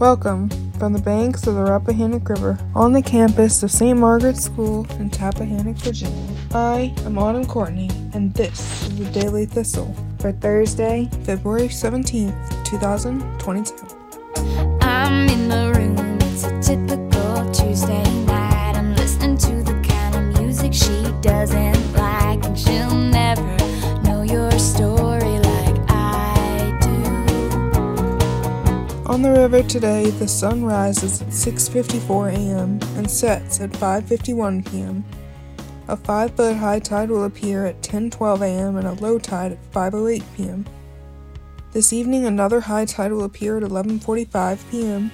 Welcome from the banks of the Rappahannock River on the campus of St. Margaret's School in Tappahannock, Virginia. I am Autumn Courtney, and this is The Daily Thistle for Thursday, February 17th, 2022. I'm in the room, it's a typical Tuesday night. I'm listening to the kind of music she doesn't like, and she'll never know your story like I do. On the river today, the sun rises at 6:54 a.m. and sets at 5:51 p.m. A 5-foot high tide will appear at 10:12 a.m. and a low tide at 5:08 p.m. This evening, another high tide will appear at 11:45 p.m.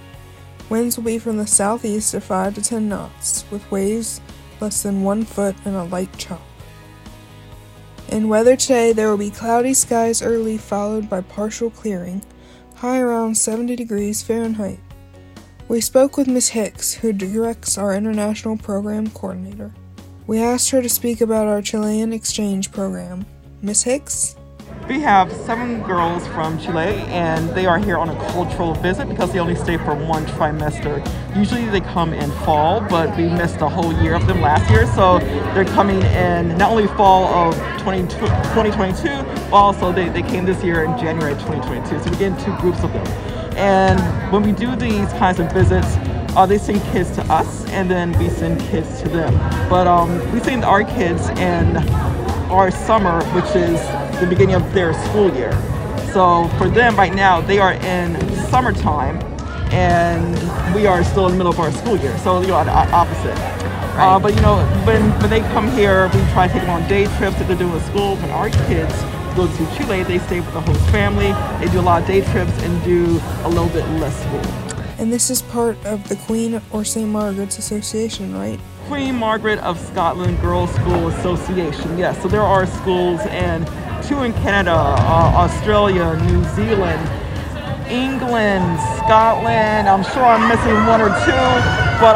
Winds will be from the southeast at 5 to 10 knots, with waves less than 1 foot and a light chop. In weather today, there will be cloudy skies early, followed by partial clearing, high around 70 degrees Fahrenheit. We spoke with Ms. Hicks, who directs our International Program Coordinator. We asked her to speak about our Chilean exchange program. Ms. Hicks? We have 7 girls from Chile, and they are here on a cultural visit because they only stay for one trimester. Usually they come in fall, but we missed a whole year of them last year, so they're coming in not only fall of 2022, but also they came this year in January 2022, so we get 2 groups of them. And when we do these kinds of visits, they send kids to us, and then we send kids to them. But we send our kids in our summer, which is the beginning of their school year. So for them right now, they are in summertime, and we are still in the middle of our school year. So you know, the opposite. Right. But you know, when they come here, we try to take them on day trips that they do in school. When our kids go to Chile, they stay with the host family. They do a lot of day trips and do a little bit less school. And this is part of the Queen or St. Margaret's Association, right? Queen Margaret of Scotland Girls' School Association, yes. So there are schools, and 2 in Canada, Australia, New Zealand, England, Scotland. I'm sure I'm missing 1 or 2, but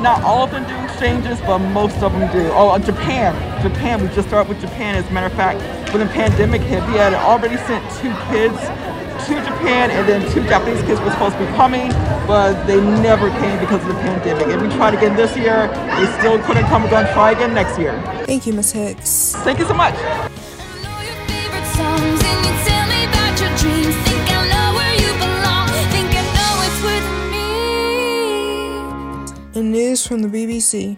not all of them do exchanges, but most of them do. Oh, Japan. Japan, we just started with Japan. As a matter of fact, when the pandemic hit, we had already sent 2 kids to Japan, and then 2 Japanese kids were supposed to be coming, but they never came because of the pandemic. And we tried again this year, they still couldn't come. We're going to try again next year. Thank you, Ms. Hicks. Thank you so much. And news from the BBC.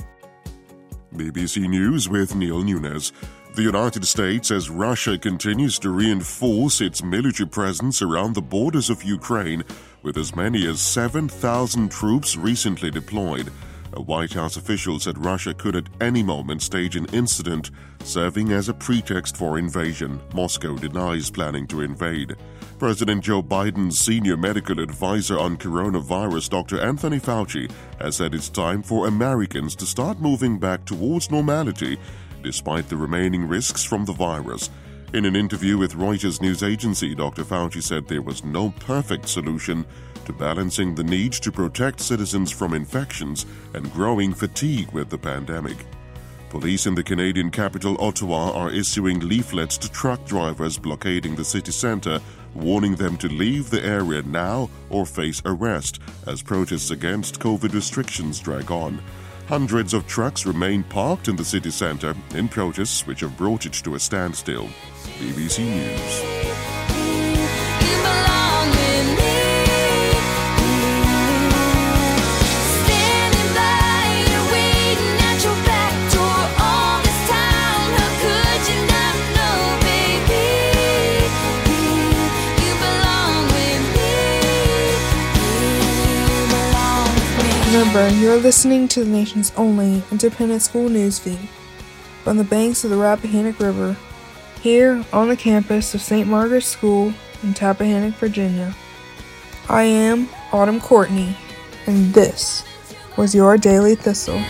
BBC News with Neil Nunes. The United States, as Russia continues to reinforce its military presence around the borders of Ukraine, with as many as 7,000 troops recently deployed. A White House official said Russia could at any moment stage an incident, serving as a pretext for invasion. Moscow denies planning to invade. President Joe Biden's senior medical advisor on coronavirus, Dr. Anthony Fauci, has said it's time for Americans to start moving back towards normality, despite the remaining risks from the virus. In an interview with Reuters news agency, Dr. Fauci said there was no perfect solution to balancing the need to protect citizens from infections and growing fatigue with the pandemic. Police in the Canadian capital, Ottawa, are issuing leaflets to truck drivers blockading the city centre, warning them to leave the area now or face arrest as protests against COVID restrictions drag on. Hundreds of trucks remain parked in the city centre in protests which have brought it to a standstill. BBC News. Remember, you're listening to the nation's only independent school news feed from the banks of the Rappahannock River, here on the campus of St. Margaret's School in Tappahannock, Virginia. I am Autumn Courtney, and this was your Daily Thistle.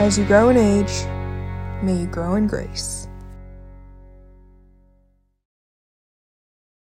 As you grow in age, may you grow in grace.